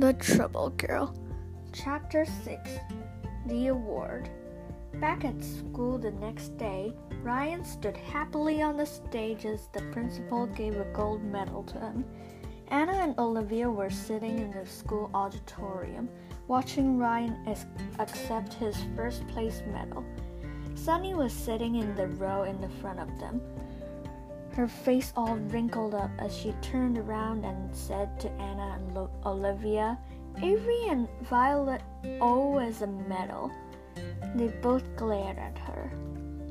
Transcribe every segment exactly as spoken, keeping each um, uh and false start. The Trouble Girl. Chapter six. The Award. Back at school the next day, Ryan stood happily on the stage as the principal gave a gold medal to him. Anna and Olivia were sitting in the school auditorium, watching Ryan as- accept his first place medal. Sunny was sitting in the row in the front of them, her face all wrinkled up as she turned around and said to Anna and Lo- Olivia, "Avery and Violet owe us a medal." They both glared at her.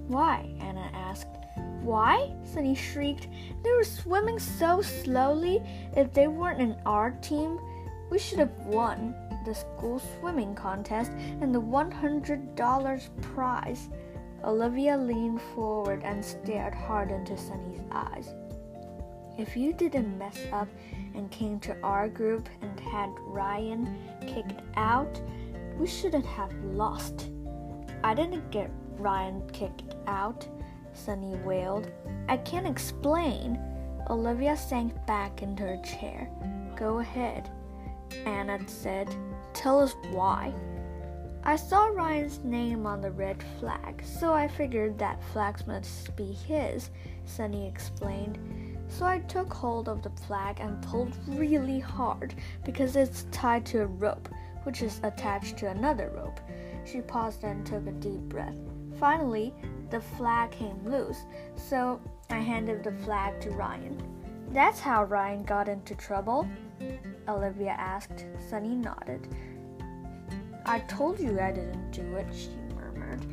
"Why?" Anna asked. "Why?" Sunny shrieked. "They were swimming so slowly. If they weren't in our team, we should have won the school swimming contest and the one hundred dollars prize." Olivia leaned forward and stared hard into Sunny's eyes. "If you didn't mess up and came to our group and had Ryan kicked out, we shouldn't have lost." "I didn't get Ryan kicked out," Sunny wailed. "I can't explain." Olivia sank back into her chair. "Go ahead," Anna said. "Tell us why." "I saw Ryan's name on the red flag, so I figured that flag must be his," Sunny explained. "So I took hold of the flag and pulled really hard because it's tied to a rope, which is attached to another rope." She paused and took a deep breath. "Finally, the flag came loose, so I handed the flag to Ryan." "That's how Ryan got into trouble?" Olivia asked. Sunny nodded. "I told you I didn't do it," she murmured.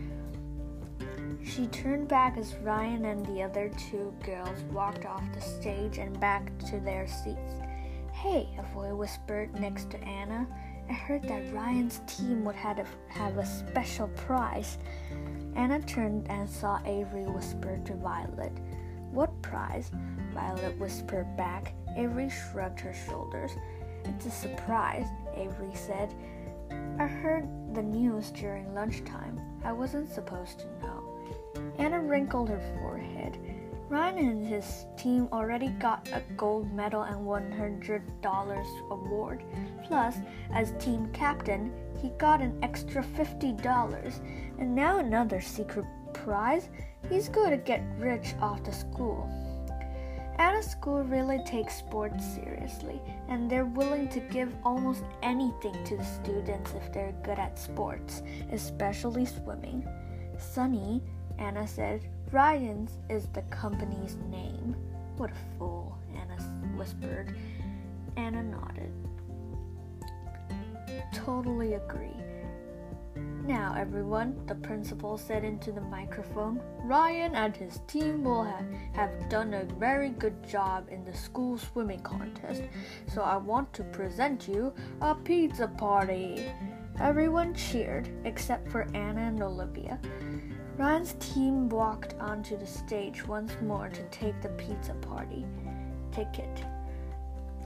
She turned back as Ryan and the other two girls walked off the stage and back to their seats. "Hey," a boy whispered next to Anna. "I heard that Ryan's team would have a, have a special prize." Anna turned and saw Avery whisper to Violet. "What prize?" Violet whispered back. Avery shrugged her shoulders. "It's a surprise," Avery said. "I heard the news during lunchtime. I wasn't supposed to know." Anna wrinkled her forehead. "Ryan and his team already got a gold medal and one hundred dollars award. Plus, as team captain, he got an extra fifty dollars. And now another secret prize. He's going to get rich off the school." Anna's school really takes sports seriously, and they're willing to give almost anything to the students if they're good at sports, especially swimming. "Sunny," Anna said, "Ryan's is the company's name." "What a fool," Anna whispered. Anna nodded. "Totally agree." "Now everyone," the principal said into the microphone, "Ryan and his team will ha- have done a very good job in the school swimming contest, so I want to present you a pizza party." Everyone cheered, except for Anna and Olivia. Ryan's team walked onto the stage once more to take the pizza party ticket.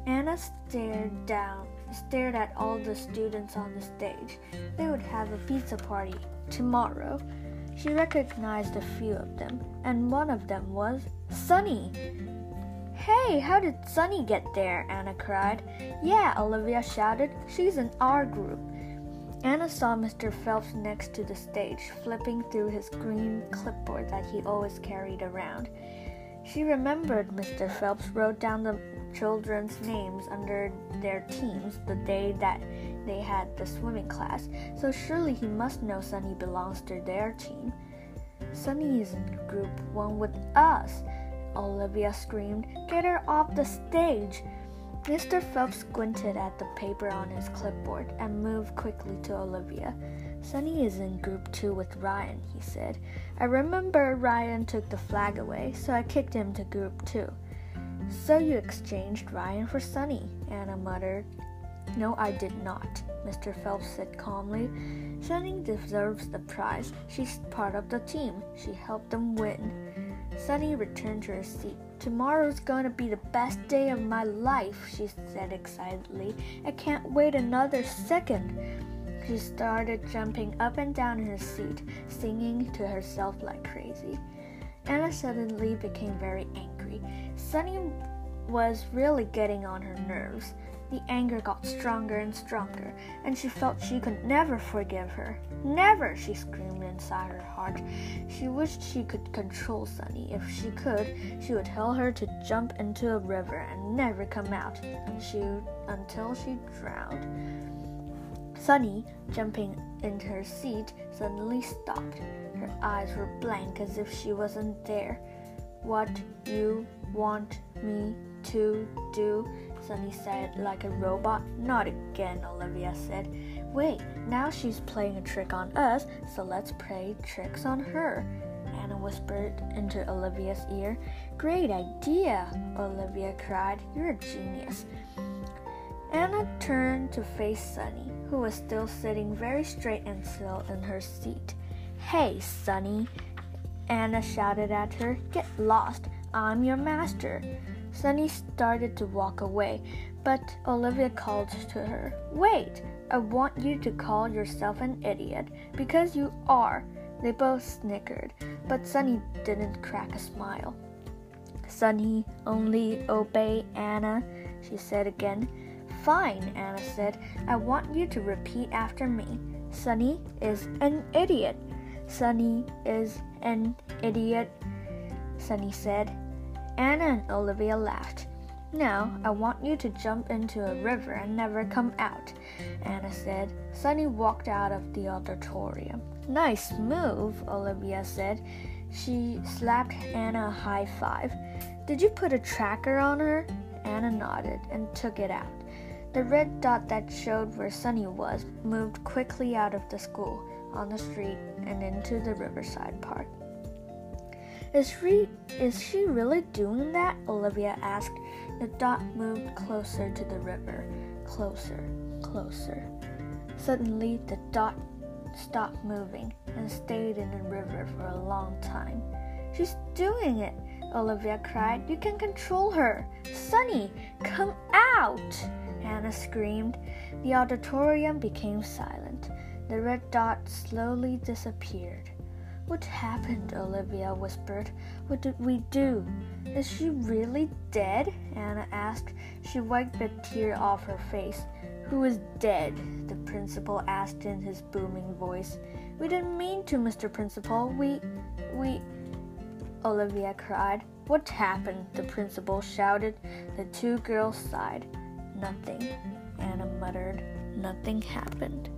Anna stared down. stared at all the students on the stage. They would have a pizza party tomorrow. She recognized a few of them, and one of them was Sunny. "Hey, how did Sunny get there?" Anna cried. "Yeah," Olivia shouted. "She's in our group." Anna saw Mister Phelps next to the stage, flipping through his green clipboard that he always carried around. She remembered Mister Phelps wrote down the children's names under their teams the day that they had the swimming class, so surely he must know Sunny belongs to their team. "Sunny is in group one with us," Olivia screamed. "Get her off the stage." Mister Phelps squinted at the paper on his clipboard and moved quickly to Olivia. "Sunny is in group two with Ryan," he said. "I remember Ryan took the flag away, so I kicked him to group two." "So you exchanged Ryan for Sunny," Anna muttered. "No, I did not," Mister Phelps said calmly. "Sunny deserves the prize. She's part of the team. She helped them win." Sunny returned to her seat. "Tomorrow's going to be the best day of my life," she said excitedly. "I can't wait another second." She started jumping up and down in her seat, singing to herself like crazy. Anna suddenly became very angry. Sunny was really getting on her nerves. The anger got stronger and stronger, and she felt she could never forgive her. Never, she screamed inside her heart. She wished she could control Sunny. If she could, she would tell her to jump into a river and never come out and she, until she drowned. Sunny, jumping into her seat, suddenly stopped. Her eyes were blank as if she wasn't there. What you want me to do? Sunny said like a robot. Not again, Olivia said. Wait, now she's playing a trick on us, so let's play tricks on her. Anna whispered into Olivia's ear. Great idea, Olivia cried. You're a genius. Anna turned to face Sunny, who was still sitting very straight and still in her seat. Hey, Sunny, Anna shouted at her. Get lost. I'm your master. Sunny started to walk away, but Olivia called to her. Wait, I want you to call yourself an idiot, because you are. They both snickered, but Sunny didn't crack a smile. Sunny, only obey Anna, she said again. Fine, Anna said. I want you to repeat after me. Sunny is an idiot. Sunny is an idiot, Sunny said. Anna and Olivia laughed. Now, I want you to jump into a river and never come out, Anna said. Sunny walked out of the auditorium. Nice move, Olivia said. She slapped Anna a high five. Did you put a tracker on her? Anna nodded and took it out. The red dot that showed where Sunny was moved quickly out of the school, on the street, and into the Riverside Park. Is she, is she really doing that? Olivia asked. The dot moved closer to the river. Closer, closer. Suddenly, the dot stopped moving and stayed in the river for a long time. She's doing it, Olivia cried. You can control her. Sunny, come out, Anna screamed. The auditorium became silent. The red dot slowly disappeared. What happened? Olivia whispered. What did we do? Is she really dead? Anna asked. She wiped a tear off her face. Who is dead? The principal asked in his booming voice. We didn't mean to, Mister Principal. We... we... Olivia cried. What happened? The principal shouted. The two girls sighed. Nothing, Anna muttered. Nothing happened.